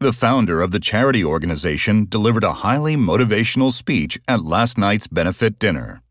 The founder of the charity organization delivered a highly motivational speech at last night's benefit dinner.